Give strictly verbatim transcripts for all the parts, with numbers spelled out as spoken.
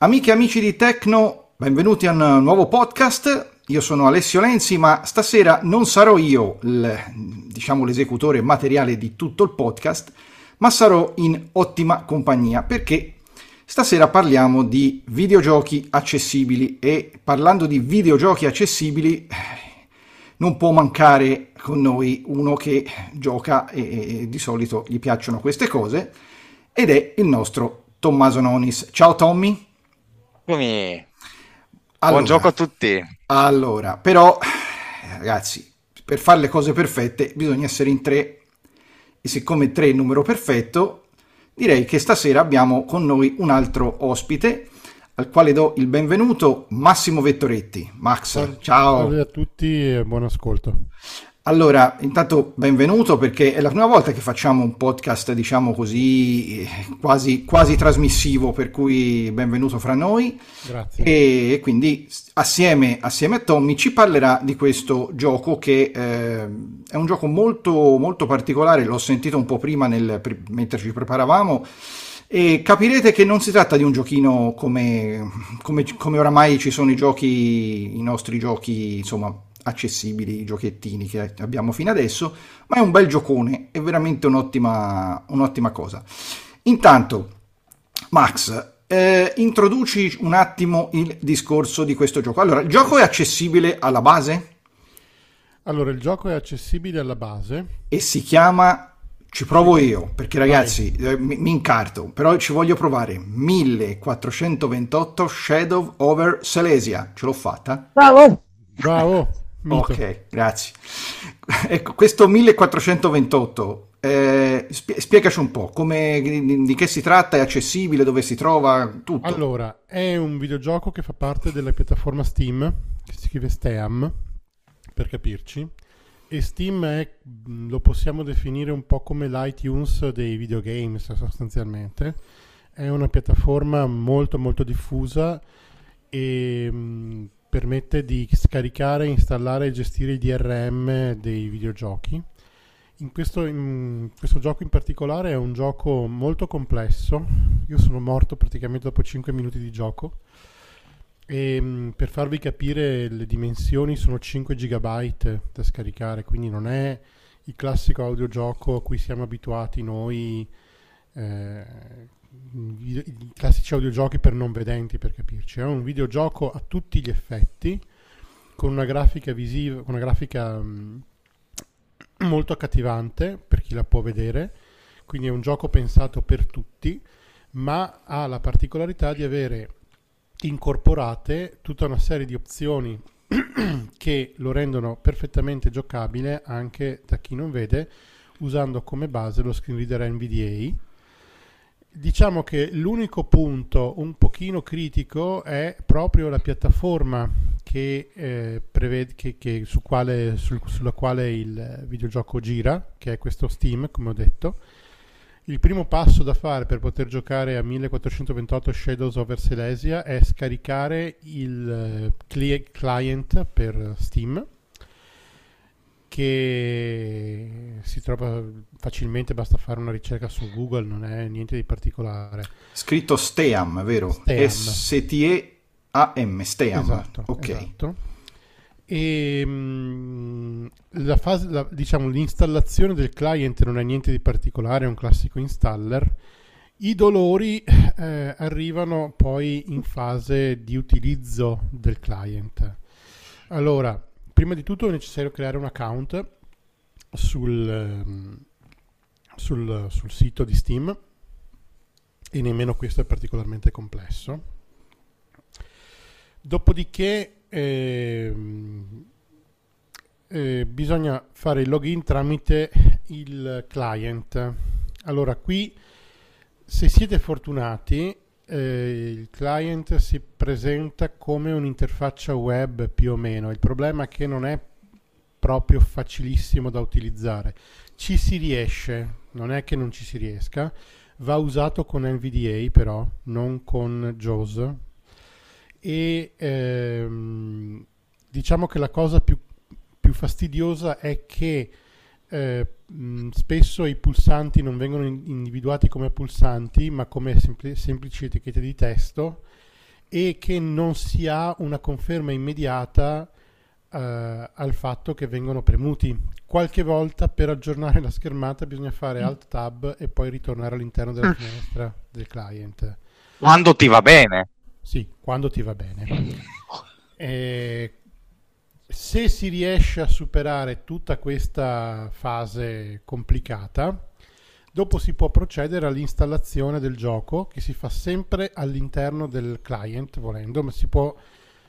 Amiche e amici di Tecno, benvenuti a un nuovo podcast. Io sono Alessio Lenzi, ma stasera non sarò io il, diciamo, l'esecutore materiale di tutto il podcast, ma sarò in ottima compagnia, perché stasera parliamo di videogiochi accessibili e parlando di videogiochi accessibili non può mancare con noi uno che gioca e, e di solito gli piacciono queste cose, ed è il nostro Tommaso Nonis. Ciao Tommy! Allora, buon gioco a tutti. Allora, però, ragazzi, per fare le cose perfette bisogna essere in tre, e siccome tre è il numero perfetto, direi che stasera abbiamo con noi un altro ospite al quale do il benvenuto, Massimo Vettoretti. Max, ciao. Ciao a tutti e buon ascolto. Allora, intanto benvenuto, perché è la prima volta che facciamo un podcast, diciamo così, quasi, quasi trasmissivo, per cui benvenuto fra noi. Grazie. E quindi assieme, assieme a Tommy ci parlerà di questo gioco che eh, è un gioco molto, molto particolare, l'ho sentito un po' prima nel, mentre ci preparavamo, e capirete che non si tratta di un giochino come, come, come oramai ci sono i giochi, i nostri giochi, insomma, accessibili, i giochettini che abbiamo fino adesso, ma è un bel giocone, è veramente un'ottima, un'ottima cosa. Intanto, Max, eh, introduci un attimo il discorso di questo gioco. Allora, il gioco è accessibile alla base? Allora, il gioco è accessibile alla base. E si chiama, ci provo io, perché ragazzi, eh, mi, mi incarto, però ci voglio provare, millequattrocentoventotto Shadow over Silesia. Ce l'ho fatta? Bravo! Bravo! Mito. Ok, grazie. Ecco, questo millequattrocentoventotto, eh, spie- spiegaci un po' come, di, di che si tratta, è accessibile, dove si trova, tutto. Allora, è un videogioco che fa parte della piattaforma Steam, che si scrive Steam, per capirci, e Steam è, lo possiamo definire un po' come l'iTunes dei videogames, sostanzialmente. È una piattaforma molto molto diffusa e permette di scaricare, installare e gestire i D R M dei videogiochi. In questo, in questo gioco in particolare è un gioco molto complesso. Io sono morto praticamente dopo cinque minuti di gioco. E per farvi capire le dimensioni, sono cinque gigabyte da scaricare, quindi non è il classico audiogioco a cui siamo abituati noi, eh, i classici audiogiochi per non vedenti, per capirci. È un videogioco a tutti gli effetti, con una grafica visiva, una grafica molto accattivante per chi la può vedere, quindi è un gioco pensato per tutti, ma ha la particolarità di avere incorporate tutta una serie di opzioni che lo rendono perfettamente giocabile anche da chi non vede, usando come base lo screen reader N V D A. Diciamo che l'unico punto un pochino critico è proprio la piattaforma che, eh, prevede, che, che su quale, sul, sulla quale il videogioco gira, che è questo Steam, come ho detto. Il primo passo da fare per poter giocare a millequattrocentoventotto Shadows over Silesia è scaricare il client per Steam, che si trova facilmente, basta fare una ricerca su Google, non è niente di particolare. Scritto Steam, vero? Steam. S T E A M, Steam. Esatto, okay. Esatto. E mh, la fase, la, diciamo, l'installazione del client non è niente di particolare, è un classico installer. I dolori eh, arrivano poi in fase di utilizzo del client. Allora, prima di tutto è necessario creare un account sul, sul, sul sito di Steam, e nemmeno questo è particolarmente complesso. Dopodiché eh, eh, bisogna fare il login tramite il client. Allora, qui, se siete fortunati, Eh, il client si presenta come un'interfaccia web più o meno. Il problema è che non è proprio facilissimo da utilizzare. Ci si riesce, non è che non ci si riesca, va usato con N V D A però, non con JAWS, e ehm, diciamo che la cosa più, più fastidiosa è che Eh, mh, spesso i pulsanti non vengono in- individuati come pulsanti, ma come sempl- semplici etichette di testo, e che non si ha una conferma immediata eh, al fatto che vengono premuti. Qualche volta per aggiornare la schermata bisogna fare Alt Tab e poi ritornare all'interno della finestra del client. Quando ti va bene. Sì, quando ti va bene. E se si riesce a superare tutta questa fase complicata, dopo si può procedere all'installazione del gioco, che si fa sempre all'interno del client, volendo, ma si può,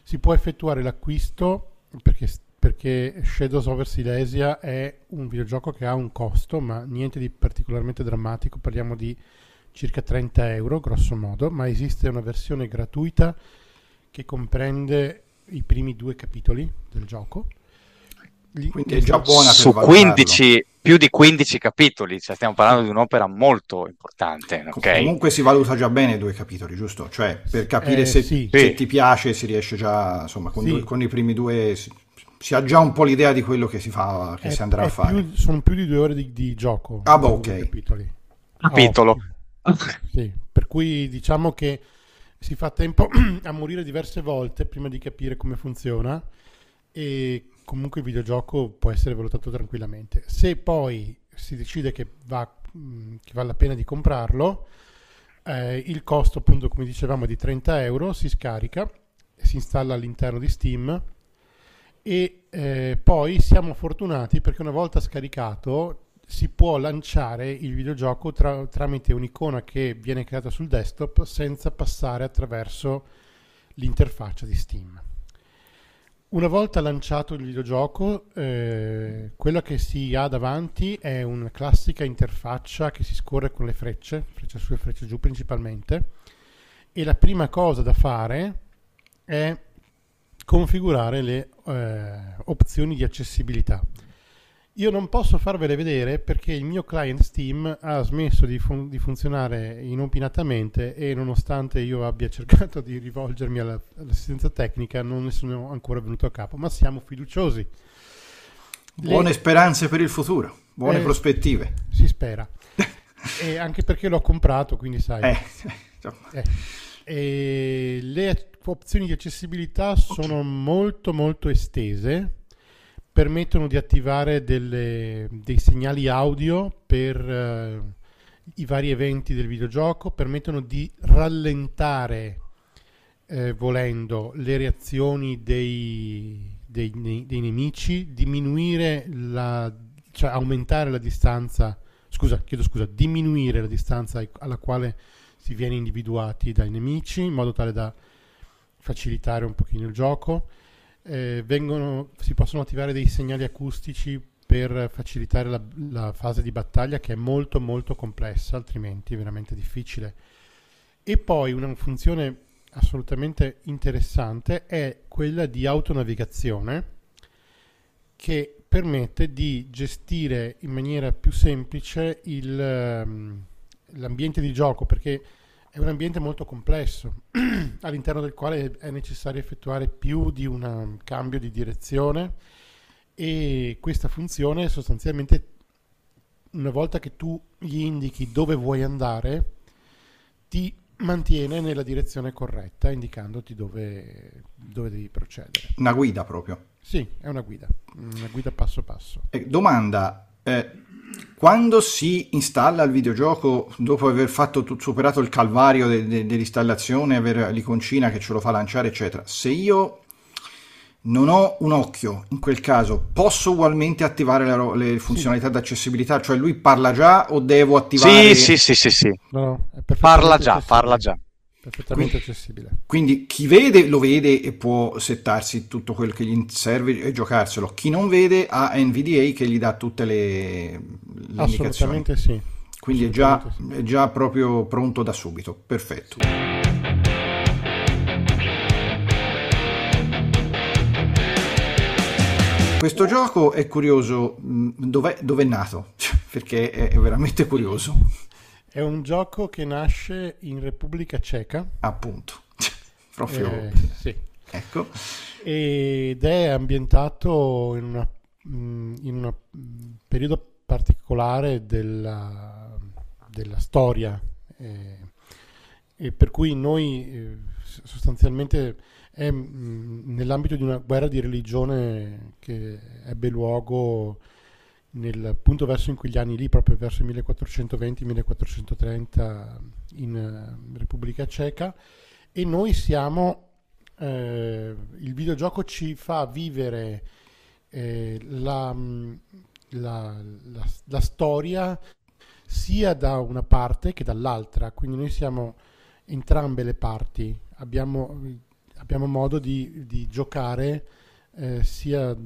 si può effettuare l'acquisto, perché perché Shadows over Silesia è un videogioco che ha un costo, ma niente di particolarmente drammatico, parliamo di circa trenta euro grosso modo, ma esiste una versione gratuita che comprende i primi due capitoli del gioco. Gli... Quindi è già buona su quindici, più di quindici capitoli, cioè stiamo parlando di un'opera molto importante. Okay? Comunque si valuta già bene due capitoli, giusto? Cioè per capire eh, se, sì. se sì. ti piace si riesce già, insomma, con, sì. due, con i primi due... si ha già un po' l'idea di quello che si fa, che è, si andrà a fare. Più, sono più di due ore di, di gioco. Ah, boh, ok. Capitoli. Capitolo. Oh, okay. Sì. Per cui diciamo che si fa tempo a morire diverse volte prima di capire come funziona, e comunque il videogioco può essere valutato tranquillamente. Se poi si decide che, va, che vale la pena di comprarlo, eh, il costo, appunto, come dicevamo, è di trenta euro, si scarica, si installa all'interno di Steam, e eh, poi siamo fortunati perché una volta scaricato si può lanciare il videogioco tra- tramite un'icona che viene creata sul desktop senza passare attraverso l'interfaccia di Steam. Una volta lanciato il videogioco, eh, quello che si ha davanti è una classica interfaccia che si scorre con le frecce, freccia su e freccia giù principalmente, e la prima cosa da fare è configurare le eh, opzioni di accessibilità. Io non posso farvele vedere perché il mio client Steam ha smesso di, fun- di funzionare inopinatamente, e nonostante io abbia cercato di rivolgermi alla, all'assistenza tecnica non ne sono ancora venuto a capo, ma siamo fiduciosi. Buone le... speranze per il futuro, buone eh, prospettive. Si spera. E anche perché l'ho comprato, quindi sai. Eh, eh. E le opzioni di accessibilità sono molto molto estese, permettono di attivare delle, dei segnali audio per eh, i vari eventi del videogioco, permettono di rallentare eh, volendo le reazioni dei, dei, nei, dei nemici, diminuire la, cioè aumentare la distanza, scusa, chiedo scusa, diminuire la distanza alla quale si viene individuati dai nemici, in modo tale da facilitare un pochino il gioco. Eh, vengono, si possono attivare dei segnali acustici per facilitare la, la fase di battaglia, che è molto molto complessa, altrimenti è veramente difficile. E poi una funzione assolutamente interessante è quella di autonavigazione, che permette di gestire in maniera più semplice il, l'ambiente di gioco, perché è un ambiente molto complesso all'interno del quale è necessario effettuare più di un cambio di direzione, e questa funzione sostanzialmente, una volta che tu gli indichi dove vuoi andare, ti mantiene nella direzione corretta, indicandoti dove, dove devi procedere. Una guida proprio. Sì, è una guida, una guida passo passo. Eh, domanda... Eh... Quando si installa il videogioco, dopo aver fatto t- superato il calvario de- de- dell'installazione, aver l'iconcina che ce lo fa lanciare, eccetera, se io non ho un occhio, in quel caso posso ugualmente attivare la ro- le funzionalità sì. d'accessibilità? Cioè lui parla già o devo attivare? Sì, sì, sì, sì, sì. No, no, è parla già, parla già. Perfettamente quindi, accessibile. Quindi chi vede lo vede e può settarsi tutto quel che gli serve e giocarselo. Chi non vede ha N V D A che gli dà tutte le, le assolutamente indicazioni. Sì. Quindi assolutamente è, già, sì. è già proprio pronto da subito. Perfetto. Questo gioco è curioso. Dov'è, dov'è nato? Perché è, è veramente curioso. È un gioco che nasce in Repubblica Ceca. Appunto. Proprio. Eh, sì. Ecco. Ed è ambientato in una, in un periodo particolare della, della storia eh, e per cui noi eh, sostanzialmente è mh, nell'ambito di una guerra di religione che ebbe luogo nel punto verso in quegli anni lì, proprio verso il millequattrocentoventi millequattrocentotrenta in uh, Repubblica Ceca, e noi siamo eh, il videogioco ci fa vivere eh, la, la, la, la storia sia da una parte che dall'altra, quindi noi siamo entrambe le parti, abbiamo, abbiamo modo di, di giocare eh, sia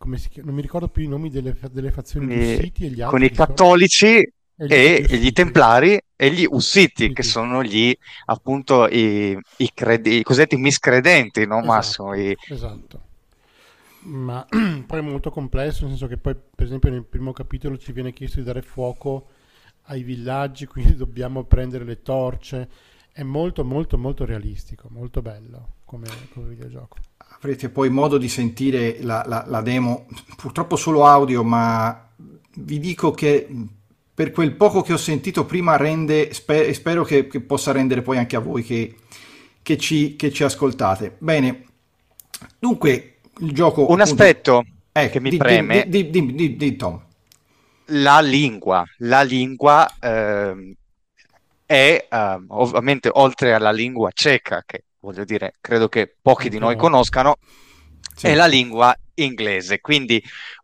come si chiama? Non mi ricordo più i nomi delle, delle fazioni e, di Ussiti e gli altri. Con i cattolici e gli, e gli, gli templari e gli Ussiti, Ussiti, che sono gli appunto i, i, credi, i cosiddetti miscredenti, no Massimo? Esatto. I... esatto. Ma poi è molto complesso, nel senso che poi per esempio nel primo capitolo ci viene chiesto di dare fuoco ai villaggi, quindi dobbiamo prendere le torce. È molto molto molto realistico, molto bello come, come videogioco. Avrete poi modo di sentire la, la, la demo, purtroppo solo audio, ma vi dico che per quel poco che ho sentito prima rende, sper- spero che, che possa rendere poi anche a voi che, che, ci, che ci ascoltate. Bene, dunque... il gioco, un aspetto eh, che mi di, preme di, di, di, di, di Tom. La lingua la lingua eh, è eh, ovviamente, oltre alla lingua ceca, che voglio dire credo che pochi di noi conoscano, sì, è la lingua inglese, quindi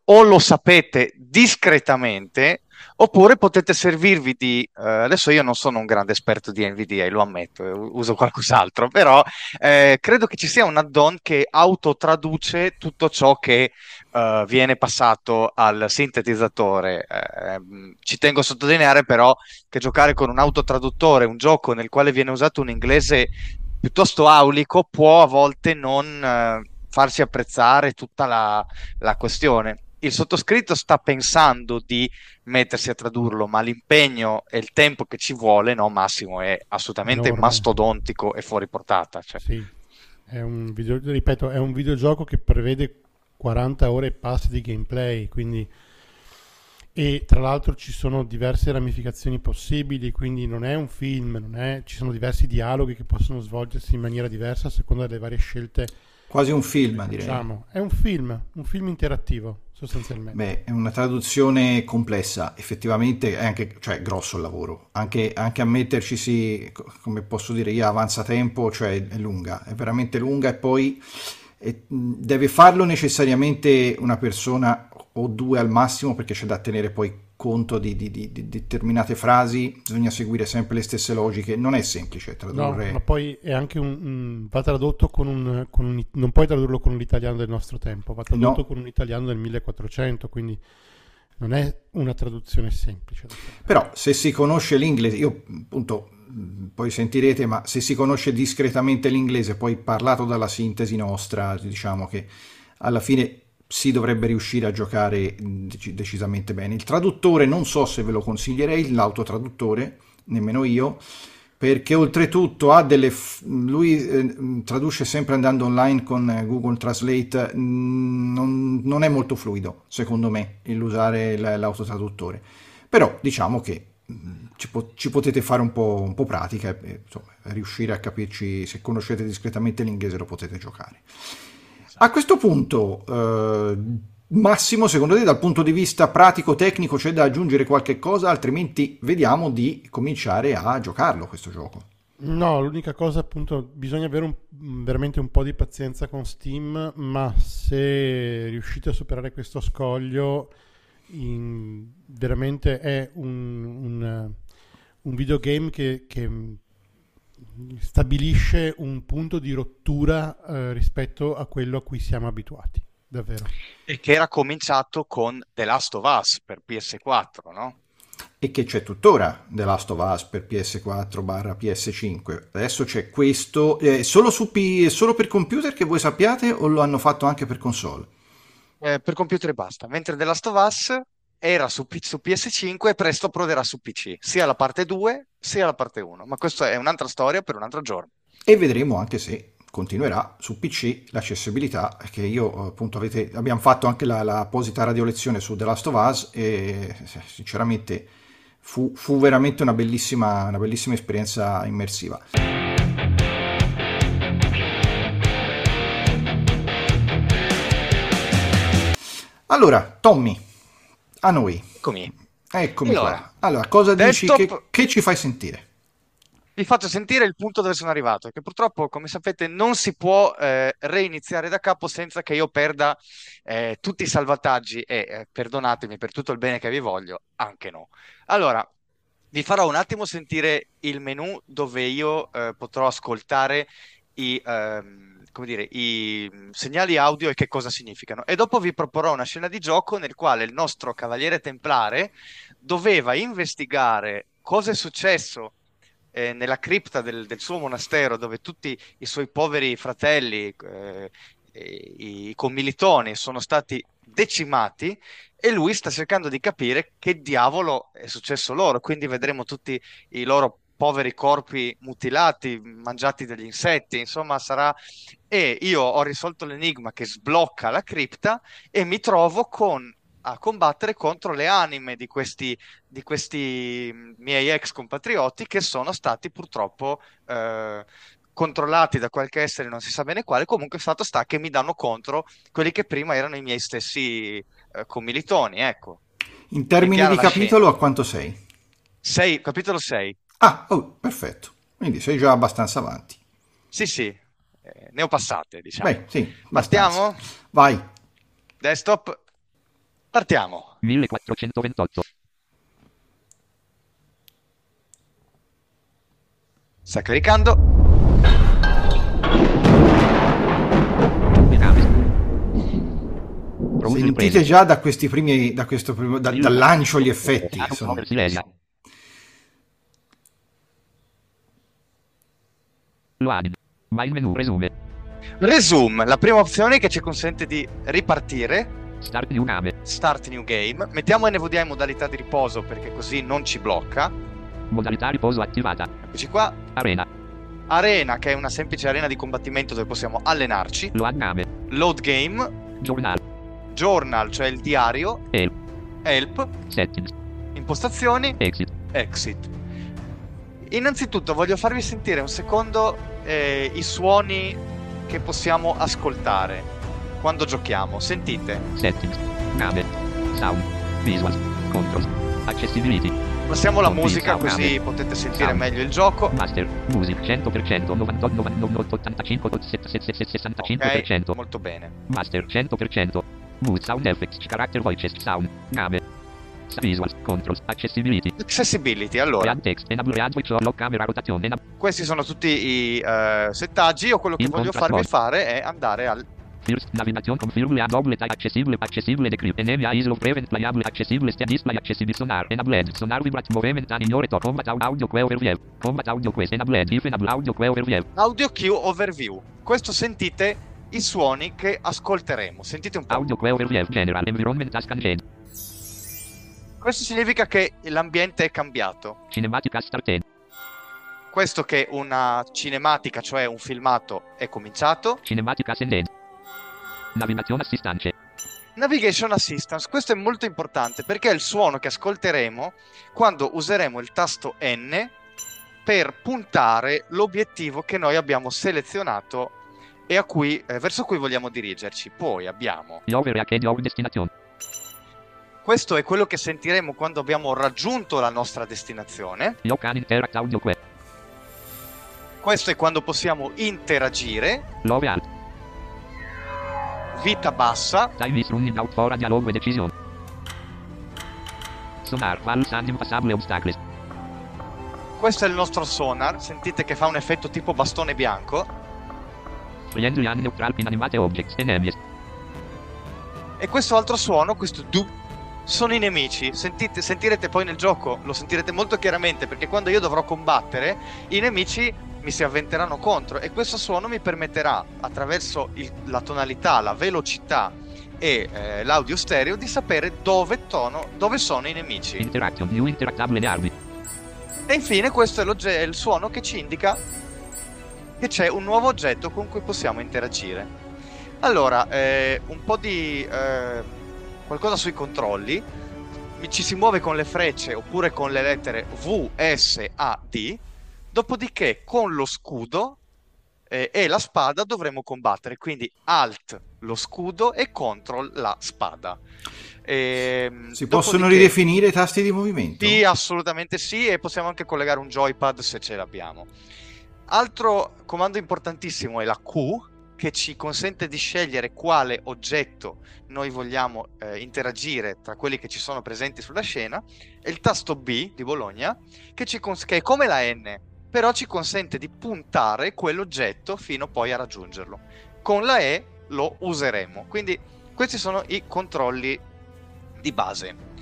o lo sapete discretamente oppure potete servirvi di eh, adesso io non sono un grande esperto di N V D A, lo ammetto, uso qualcos'altro, però eh, credo che ci sia un add-on che autotraduce tutto ciò che eh, viene passato al sintetizzatore. Eh, ci tengo a sottolineare però che giocare con un autotraduttore un gioco nel quale viene usato un inglese piuttosto aulico può a volte non eh, farsi apprezzare tutta la, la questione. Il sottoscritto sta pensando di mettersi a tradurlo, ma l'impegno e il tempo che ci vuole, no Massimo, è assolutamente enorme, mastodontico e fuori portata. Cioè. Sì, è un video, ripeto, è un videogioco che prevede quaranta ore e passi di gameplay, quindi, e tra l'altro ci sono diverse ramificazioni possibili, quindi non è un film, non è... ci sono diversi dialoghi che possono svolgersi in maniera diversa a seconda delle varie scelte. Quasi un film, direi. Diciamo, è un film, un film interattivo sostanzialmente. Beh, è una traduzione complessa, effettivamente è anche, cioè, grosso il lavoro, anche, anche a metterci, sì, come posso dire io, avanza tempo, cioè è lunga, è veramente lunga, e poi è, deve farlo necessariamente una persona o due al massimo, perché c'è da tenere poi conto di, di, di, di determinate frasi, bisogna seguire sempre le stesse logiche, non è semplice tradurre. No, ma poi è anche un, un va tradotto con un, con un non puoi tradurlo con un italiano del nostro tempo, va tradotto no. con un italiano del millequattrocento, quindi non è una traduzione semplice. Però se si conosce l'inglese, io appunto poi sentirete, ma se si conosce discretamente l'inglese, poi parlato dalla sintesi nostra, diciamo che alla fine si dovrebbe riuscire a giocare decisamente bene. Il traduttore non so se ve lo consiglierei, l'autotraduttore, nemmeno io, perché oltretutto ha delle f- lui eh, traduce sempre andando online con Google Translate, non, non è molto fluido secondo me l'usare l- l'autotraduttore, però diciamo che ci, po- ci potete fare un po', un po' pratica e, e insomma, riuscire a capirci. Se conoscete discretamente l'inglese lo potete giocare. A questo punto, eh, Massimo, secondo te dal punto di vista pratico-tecnico c'è da aggiungere qualche cosa? Altrimenti vediamo di cominciare a giocarlo questo gioco. No, l'unica cosa appunto, bisogna avere un, veramente un po' di pazienza con Steam, ma se riuscite a superare questo scoglio, in, veramente è un, un, un videogame che... che stabilisce un punto di rottura eh, rispetto a quello a cui siamo abituati, davvero. E che era cominciato con The Last of Us per P S quattro, no? E che c'è tuttora The Last of Us per P S quattro barra P S cinque. Adesso c'è questo, eh, solo, su P- solo per computer che voi sappiate, o lo hanno fatto anche per console? Eh, per computer e basta, mentre The Last of Us era su, P- su P S cinque e presto approderà su P C, sia la parte due sia la parte uno, ma questa è un'altra storia per un altro giorno. E vedremo anche se continuerà su P C l'accessibilità, che io appunto avete, abbiamo fatto anche la, la apposita radiolezione su The Last of Us e sinceramente fu, fu veramente una bellissima, una bellissima esperienza immersiva. Allora, Tommy, a noi. Eccomi. Eccomi allora, qua. Allora, cosa dici? Che, che ci fai sentire? Vi faccio sentire il punto dove sono arrivato, che purtroppo, come sapete, non si può eh, reiniziare da capo senza che io perda eh, tutti i salvataggi e, eh, perdonatemi per tutto il bene che vi voglio, anche no. Allora, vi farò un attimo sentire il menu dove io eh, potrò ascoltare i, ehm, come dire, i segnali audio e che cosa significano. E dopo vi proporrò una scena di gioco nel quale il nostro cavaliere templare doveva investigare cosa è successo nella cripta del, del suo monastero, dove tutti i suoi poveri fratelli, eh, i, i commilitoni sono stati decimati, e lui sta cercando di capire che diavolo è successo loro. Quindi vedremo tutti i loro poveri corpi mutilati, mangiati dagli insetti, insomma sarà... E io ho risolto l'enigma che sblocca la cripta e mi trovo con... a combattere contro le anime di questi, di questi miei ex compatrioti che sono stati purtroppo eh, controllati da qualche essere, non si sa bene quale. Comunque il fatto sta che mi danno contro quelli che prima erano i miei stessi eh, commilitoni, ecco. In termini di capitolo scena. A quanto sei? sei capitolo sei. Ah, oh, perfetto, quindi sei già abbastanza avanti. Sì, sì, eh, ne ho passate, diciamo. Beh, sì, partiamo? Vai. Desktop. Partiamo. millequattrocentoventotto. Sta caricando. Sentite già da questi primi, da questo primo, da, dal lancio gli effetti. Sono... Resume, la prima opzione che ci consente di ripartire. Start new nave. Start new game. Mettiamo N V D A in modalità di riposo perché così non ci blocca. Modalità riposo attivata. Eccoci qua. Arena. Arena, che è una semplice arena di combattimento dove possiamo allenarci. Load nave. Load game. Journal. Journal, cioè il diario. Help. Help. Settings. Impostazioni. Exit. Exit. Innanzitutto voglio farvi sentire un secondo eh, i suoni che possiamo ascoltare quando giochiamo. Sentite. Settings, nave, sound, visual, controls, accessibility. Passiamo la musica così potete sentire meglio il gioco. Master, music cento per cento, novantotto, ottantacinque, sessantacinque per cento. Molto bene. Master cento per cento. Mood, sound effects, character voices, sound, nave, visual, controls, accessibility. Accessibility, allora. Questi sono tutti i uh, settaggi. Io quello che voglio farvi fare è andare al First navigation confirm a double type accessible accessible decrypt enemy is low prevent playable accessible stem display accessible sonar enabled sonar vibrat movement and ignore to combat audio que overview combat audio que enabled if enable audio que overview audio Q overview. Questo sentite i suoni che ascolteremo, sentite un po'. Audio que overview general environment task and gen. Questo significa che l'ambiente è cambiato. Cinematica start. Questo che una cinematica, cioè un filmato, è cominciato. Cinematica ascendente. Navigation assistance. Navigation assistance, questo è molto importante perché è il suono che ascolteremo quando useremo il tasto N per puntare l'obiettivo che noi abbiamo selezionato e a cui, eh, verso cui vogliamo dirigerci. Poi abbiamo... Questo è quello che sentiremo quando abbiamo raggiunto la nostra destinazione. Questo è quando possiamo interagire. Vita bassa. Dialogo e decisione. Sonar false and impassable obstacles. Questo è il nostro sonar, sentite che fa un effetto tipo bastone bianco. Friendly and neutral inanimate objects enemies. E questo altro suono, questo du, sono i nemici. Sentite, sentirete poi nel gioco, lo sentirete molto chiaramente perché quando io dovrò combattere, i nemici mi si avventeranno contro e questo suono mi permetterà, attraverso il, la tonalità, la velocità e eh, l'audio stereo, di sapere dove, tono, dove sono i nemici. Interaction, new interactable armi. E infine questo è, è il suono che ci indica che c'è un nuovo oggetto con cui possiamo interagire. Allora, eh, un po' di eh, qualcosa sui controlli. ci si muove con le frecce oppure con le lettere V, S, A, D, dopodiché con lo scudo eh, e la spada dovremo combattere, quindi Alt lo scudo e Control la spada. E, si possono ridefinire i tasti di movimento? Sì, assolutamente sì, e possiamo anche collegare un joypad se ce l'abbiamo. Altro comando importantissimo è la Q, che ci consente di scegliere quale oggetto noi vogliamo eh, interagire tra quelli che ci sono presenti sulla scena, e il tasto B di Bologna che, ci cons- che è come la N, però ci consente di puntare quell'oggetto fino poi a raggiungerlo. Con la E lo useremo, quindi questi sono i controlli di base.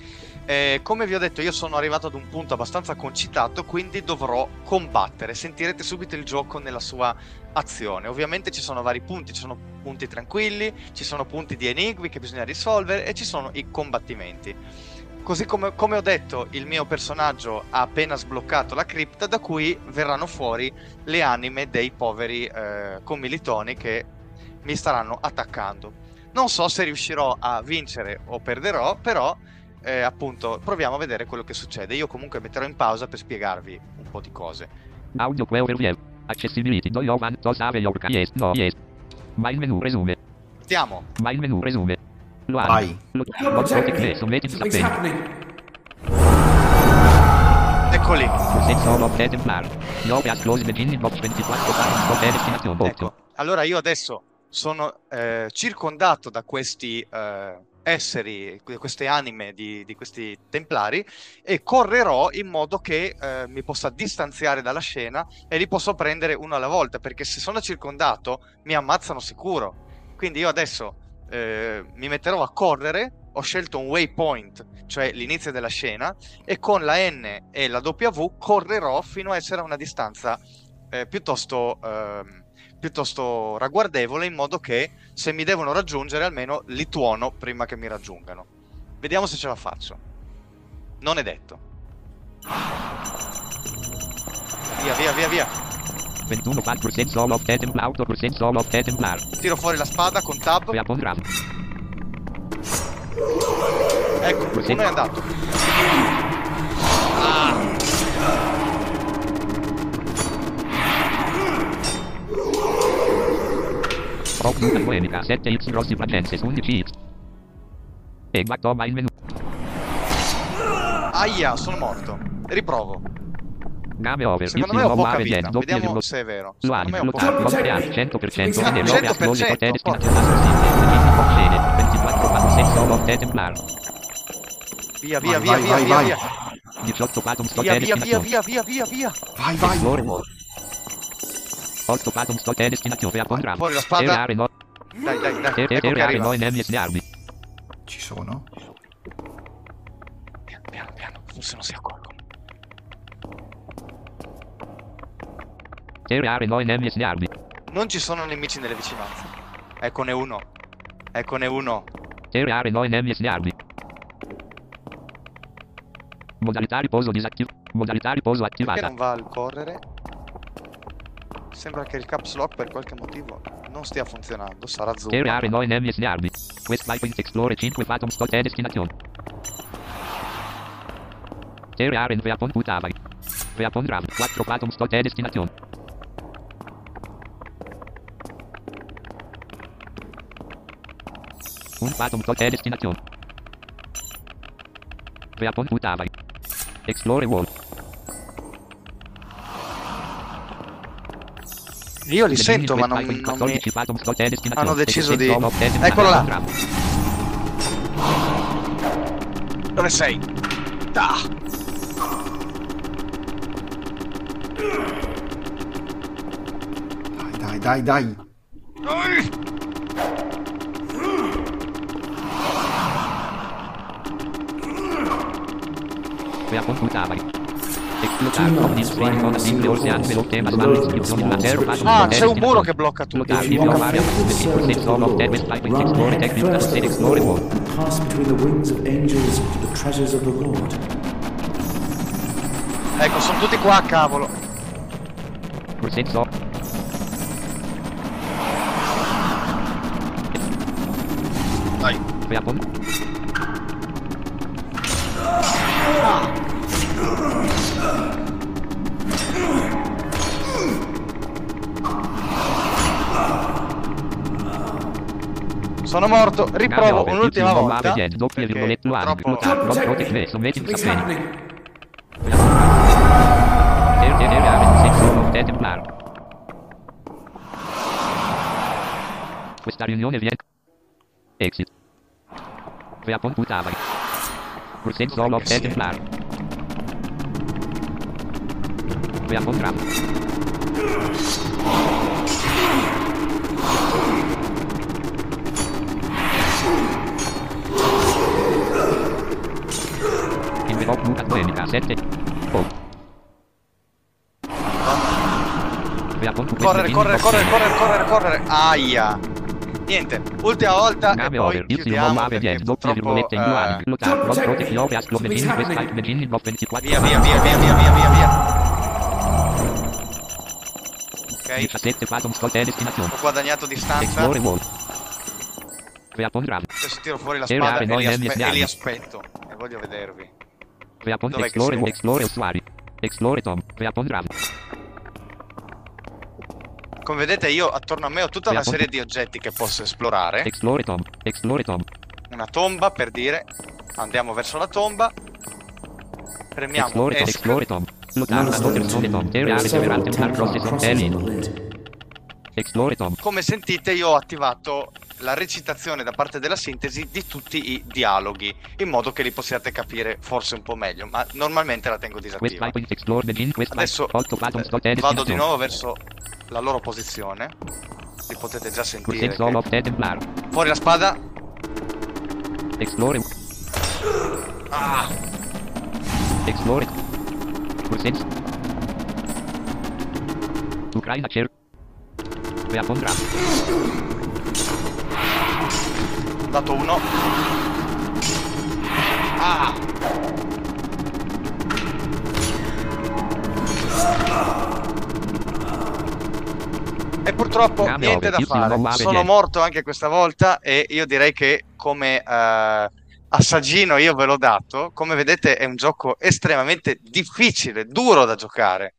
Eh, come vi ho detto, io sono arrivato ad un punto abbastanza concitato, quindi dovrò combattere. Sentirete subito il gioco nella sua azione. Ovviamente ci sono vari punti, ci sono punti tranquilli, ci sono punti di enigmi che bisogna risolvere e ci sono i combattimenti. Così come, come ho detto, il mio personaggio ha appena sbloccato la cripta, da cui verranno fuori le anime dei poveri eh, commilitoni che mi staranno attaccando. Non so se riuscirò a vincere o perderò, però Eh, appunto proviamo a vedere quello che succede. Io comunque metterò in pausa per spiegarvi un po' di cose. Audio player accessibility do you want to save your yes no yes my menu resume. Partiamo. My menu resume. Lo hai. Eccoli. Ecco. Allora io adesso sono eh, circondato da questi eh, esseri, queste anime di, di questi templari, e correrò in modo che eh, mi possa distanziare dalla scena e li posso prendere uno alla volta, perché se sono circondato mi ammazzano sicuro. Quindi io adesso eh, mi metterò a correre, ho scelto un waypoint, cioè l'inizio della scena, e con la N e la W correrò fino a essere a una distanza eh, piuttosto... Eh, piuttosto ragguardevole, in modo che se mi devono raggiungere almeno li tuono prima che mi raggiungano. Vediamo se ce la faccio. Non è detto. Via, via, via, via. Tiro fuori la spada con tab. Ecco, uno è andato. Ah. E guarda il menu. Aia, sono morto. Riprovo. Secondo me ho poca vita. Vediamo se è vero. Secondo me ho poca vita. cento per cento. Via, via, via, via, via, via. Via, via, via, via, via, via, via. Vai, vai. Fuori la spada. Dai, dai, dai. Ecco che arriva. Ci sono? Piano, piano, piano. Forse non si accorgono. Non ci sono nemici nelle vicinanze. Eccone uno. Eccone uno. Modalità riposo disattivata. Modalità riposo attivata. Perché non va al correre? Sembra che il caps lock per qualche motivo non stia funzionando, sarà zoom. Explore world. Io li sento, ma non, non mi... hanno deciso di... Eccolo là! Dove sei? Ah. Dai, dai, dai, dai! Dai! Ah, c'è un muro che blocca tutto. Ecco, sono tutti qua, cavolo. Dai. sono morto, riprovo un'ultima volta. Perché purtroppo questa riunione viene. Exit. Crea computava. Consenso lo templare. Crea contratto. Invero Luca duemilasette. Oh. Correre, correre, correre, correre, correre, correre. Aia. Niente, ultima volta e poi chiudiamo perché purtroppo uh... via, via, via, via, via, via, via, via. Ok, ho guadagnato distanza. Adesso tiro fuori la spada e li, aspe e li aspetto. E voglio vedervi. Dov'è che siete? Explore usuari. Explore Tom. Come vedete io attorno a me ho tutta una serie di oggetti che posso esplorare. Explore Tom, Explore Tom. Una tomba, per dire. Andiamo verso la tomba. Premiamo Explore Tom, Explore Tom. Explore Tom. Come sentite io ho attivato la recitazione da parte della sintesi di tutti i dialoghi, in modo che li possiate capire forse un po' meglio, ma normalmente la tengo disattiva. Adesso eh, vado di nuovo verso la loro posizione, li potete già sentire che... Fuori la spada. Explore. Ah. Explore. Ucraina cer. Dato uno. Ah. E purtroppo niente da fare, sono morto anche questa volta e io direi che come eh, assaggino io ve l'ho dato. Come vedete è un gioco estremamente difficile, duro da giocare.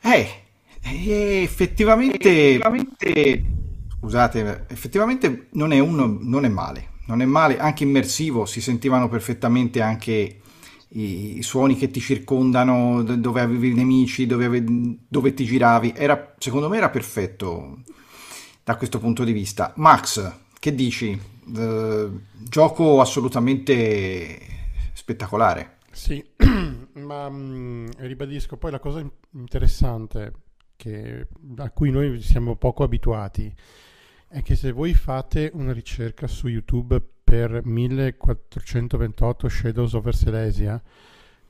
Eh, effettivamente, effettivamente scusate, effettivamente non è uno, non è male. Non è male, anche immersivo, si sentivano perfettamente anche i, i suoni che ti circondano, dove avevi i nemici, dove, avevi, dove ti giravi. Era, secondo me era perfetto da questo punto di vista. Max, che dici? Eh, gioco assolutamente spettacolare. Sì, ma mh, ribadisco, poi la cosa interessante che, a cui noi siamo poco abituati è che se voi fate una ricerca su YouTube per millequattrocentoventotto Shadow over Silesia,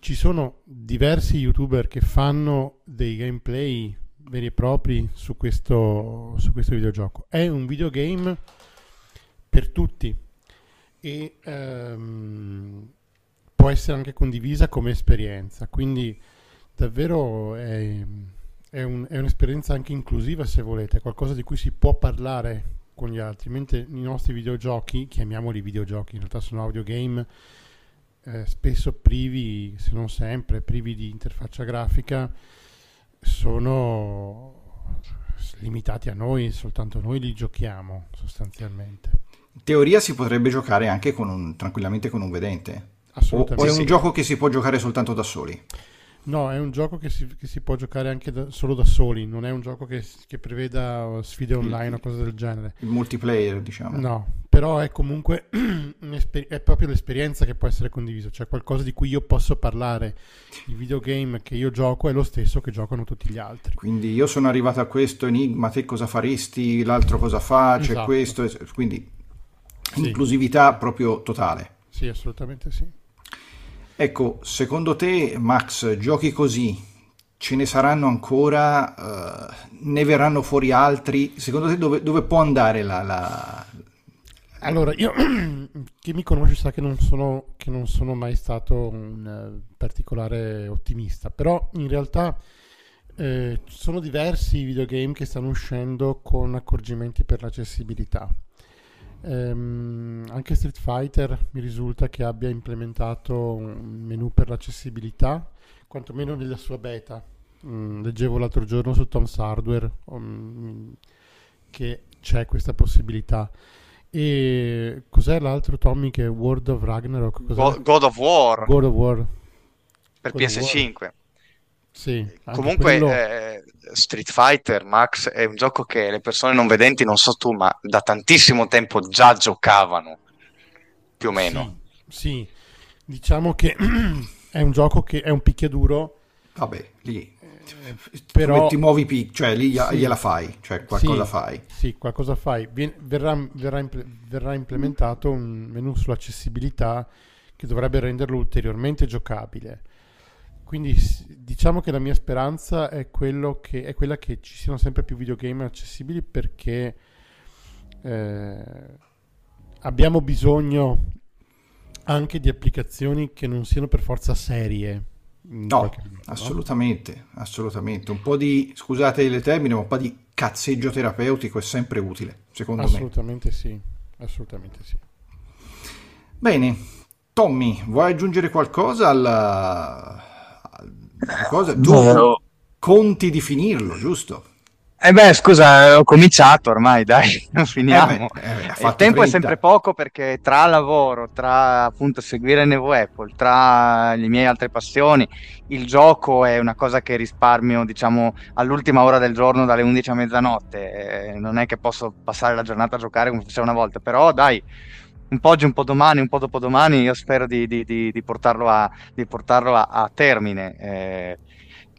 ci sono diversi YouTuber che fanno dei gameplay veri e propri su questo, su questo videogioco. È un videogame per tutti e ehm, può essere anche condivisa come esperienza, quindi davvero è... È, un, è un'esperienza anche inclusiva, se volete, qualcosa di cui si può parlare con gli altri, mentre i nostri videogiochi, chiamiamoli videogiochi, in realtà sono audiogame, eh, spesso privi, se non sempre, privi di interfaccia grafica, sono limitati a noi, soltanto noi li giochiamo sostanzialmente. In teoria si potrebbe giocare anche con un, tranquillamente con un vedente, assolutamente. O, o è un sì. gioco che si può giocare soltanto da soli? No, è un gioco che si, che si può giocare anche da, solo da soli, non è un gioco che, che preveda sfide online o cose del genere. Il multiplayer, diciamo. No, però è comunque è proprio l'esperienza che può essere condivisa, cioè qualcosa di cui io posso parlare. Il videogame che io gioco è lo stesso che giocano tutti gli altri. Quindi io sono arrivato a questo enigma, te cosa faresti, l'altro cosa fa, c'è esatto. questo, quindi sì. Inclusività proprio totale. Sì, assolutamente sì. Ecco, secondo te, Max, giochi così, ce ne saranno ancora, uh, ne verranno fuori altri? Secondo te dove, dove può andare la, la... Allora, io, chi mi conosce sa che non sono, che non sono mai stato un uh, particolare ottimista, però in realtà eh, sono diversi i videogame che stanno uscendo con accorgimenti per l'accessibilità. Um, anche Street Fighter mi risulta che abbia implementato un menu per l'accessibilità quantomeno nella sua beta. Mm, leggevo l'altro giorno su Tom's Hardware um, che c'è questa possibilità. E cos'è l'altro, Tommy, che è World of Ragnarok? Cos'è? God of War. God of War. Per God P S cinque. War. Sì, comunque quello... eh, Street Fighter, Max, è un gioco che le persone non vedenti, non so tu, ma da tantissimo tempo già giocavano, più o meno. Sì, sì. Diciamo che è un gioco che è un picchiaduro. Vabbè, lì però ti muovi pic- cioè lì sì, gliela fai, cioè qualcosa sì, fai. Sì, qualcosa fai. Vien- verrà, verrà, impl- verrà implementato un menu sull'accessibilità che dovrebbe renderlo ulteriormente giocabile. Quindi diciamo che la mia speranza è, quello che, è quella che ci siano sempre più videogame accessibili, perché eh, abbiamo bisogno anche di applicazioni che non siano per forza serie. No, qualche... assolutamente, no? assolutamente. Un po' di, scusate il termine, ma un po' di cazzeggio terapeutico è sempre utile, secondo assolutamente me. Sì, assolutamente sì. Bene, Tommy, vuoi aggiungere qualcosa alla... cosa? Tu Vero. conti di finirlo, giusto? Eh beh, scusa, ho cominciato ormai, dai, non finiamo. Eh beh, eh beh, il tempo trenta. È sempre poco, perché tra lavoro, tra appunto seguire Nevo Apple, tra le mie altre passioni, il gioco è una cosa che risparmio, diciamo, all'ultima ora del giorno, dalle undici a mezzanotte. Eh, non è che posso passare la giornata a giocare come facevo una volta, però dai, un po' oggi, un po' domani, un po' dopodomani, io spero di, di, di, di portarlo a, di portarlo a, a termine. Eh,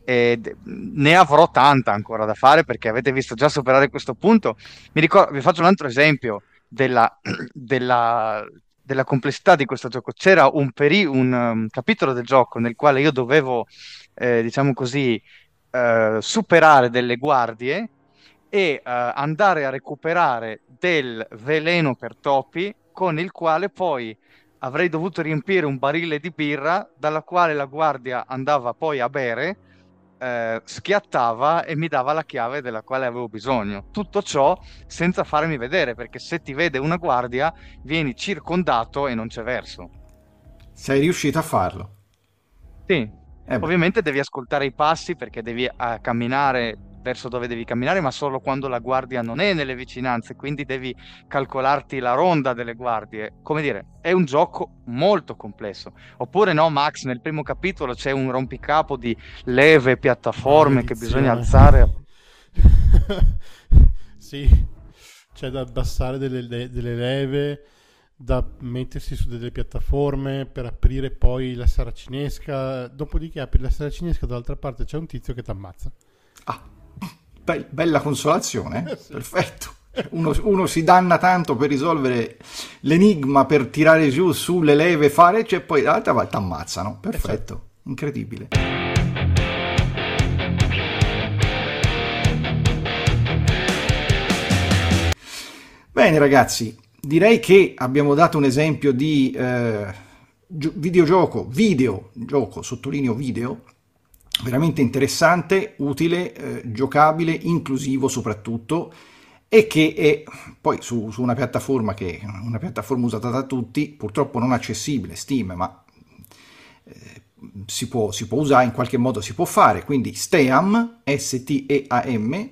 e ne avrò tanta ancora da fare, perché avete visto già superare questo punto. Mi ricordo, vi faccio un altro esempio della, della, della complessità di questo gioco. C'era un, peri, un um, capitolo del gioco nel quale io dovevo, eh, diciamo così, eh, superare delle guardie e eh, andare a recuperare del veleno per topi, con il quale poi avrei dovuto riempire un barile di birra, dalla quale la guardia andava poi a bere, eh, schiattava e mi dava la chiave della quale avevo bisogno. Tutto ciò senza farmi vedere, perché se ti vede una guardia vieni circondato e non c'è verso. Sei riuscito a farlo? Sì, eh ovviamente devi ascoltare i passi, perché devi eh, camminare verso dove devi camminare, ma solo quando la guardia non è nelle vicinanze, quindi devi calcolarti la ronda delle guardie. Come dire, è un gioco molto complesso. Oppure no, Max, nel primo capitolo c'è un rompicapo di leve, piattaforme, oh, che bisogna alzare. Sì, c'è da abbassare delle, delle leve, da mettersi su delle piattaforme per aprire poi la saracinesca. Dopodiché apri la saracinesca, dall'altra parte c'è un tizio che ti ammazza. Ah, Be- bella consolazione, eh? Sì. Perfetto. Uno, uno si danna tanto per risolvere l'enigma, per tirare giù sulle leve, fare, cioè poi l'altra volta ammazzano. Perfetto, esatto. Incredibile. Bene ragazzi, direi che abbiamo dato un esempio di eh, gi- videogioco, video gioco, sottolineo video, veramente interessante, utile, eh, giocabile, inclusivo soprattutto, e che è poi su, su una piattaforma che è una piattaforma usata da tutti, purtroppo non accessibile, Steam, ma eh, si può, si può usare, in qualche modo si può fare, quindi Steam, S T E A M,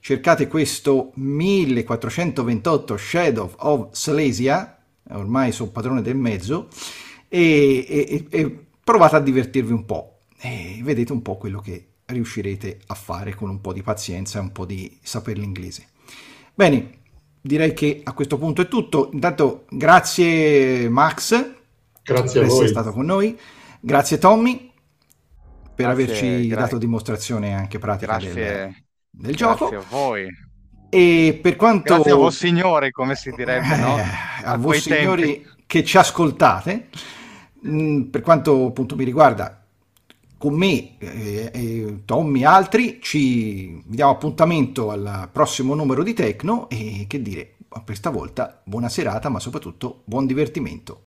cercate questo millequattrocentoventotto Shadow of Silesia, ormai sono padrone del mezzo, e, e, e provate a divertirvi un po'. E vedete un po' quello che riuscirete a fare con un po' di pazienza e un po' di saper l'inglese. Bene, direi che a questo punto è tutto. Intanto grazie Max, grazie per a voi. Essere stato con noi, grazie Tommy per grazie, averci grazie. dato dimostrazione anche pratica grazie, del, del grazie gioco. Grazie a voi. E per quanto... Grazie a voi signori, come si direbbe, no? A, a voi signori tempi. Che ci ascoltate, mh, per quanto appunto mi riguarda, con me, eh, eh, Tommy e altri, ci diamo appuntamento al prossimo numero di Tecno, e che dire, per stavolta buona serata, ma soprattutto buon divertimento.